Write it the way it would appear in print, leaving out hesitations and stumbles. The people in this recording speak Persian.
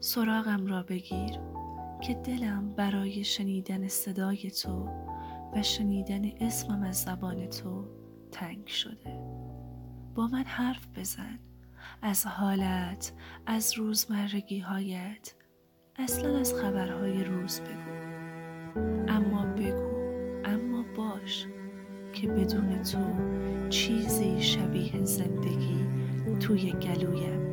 سراغم را بگیر که دلم برای شنیدن صدای تو و شنیدن اسمم از زبان تو تنگ شده. با من حرف بزن، از حالت، از روزمرگی هایت، اصلا از خبرهای روز بگو. اما باش که بدون تو چیزی شبیه زندگی توی گلویم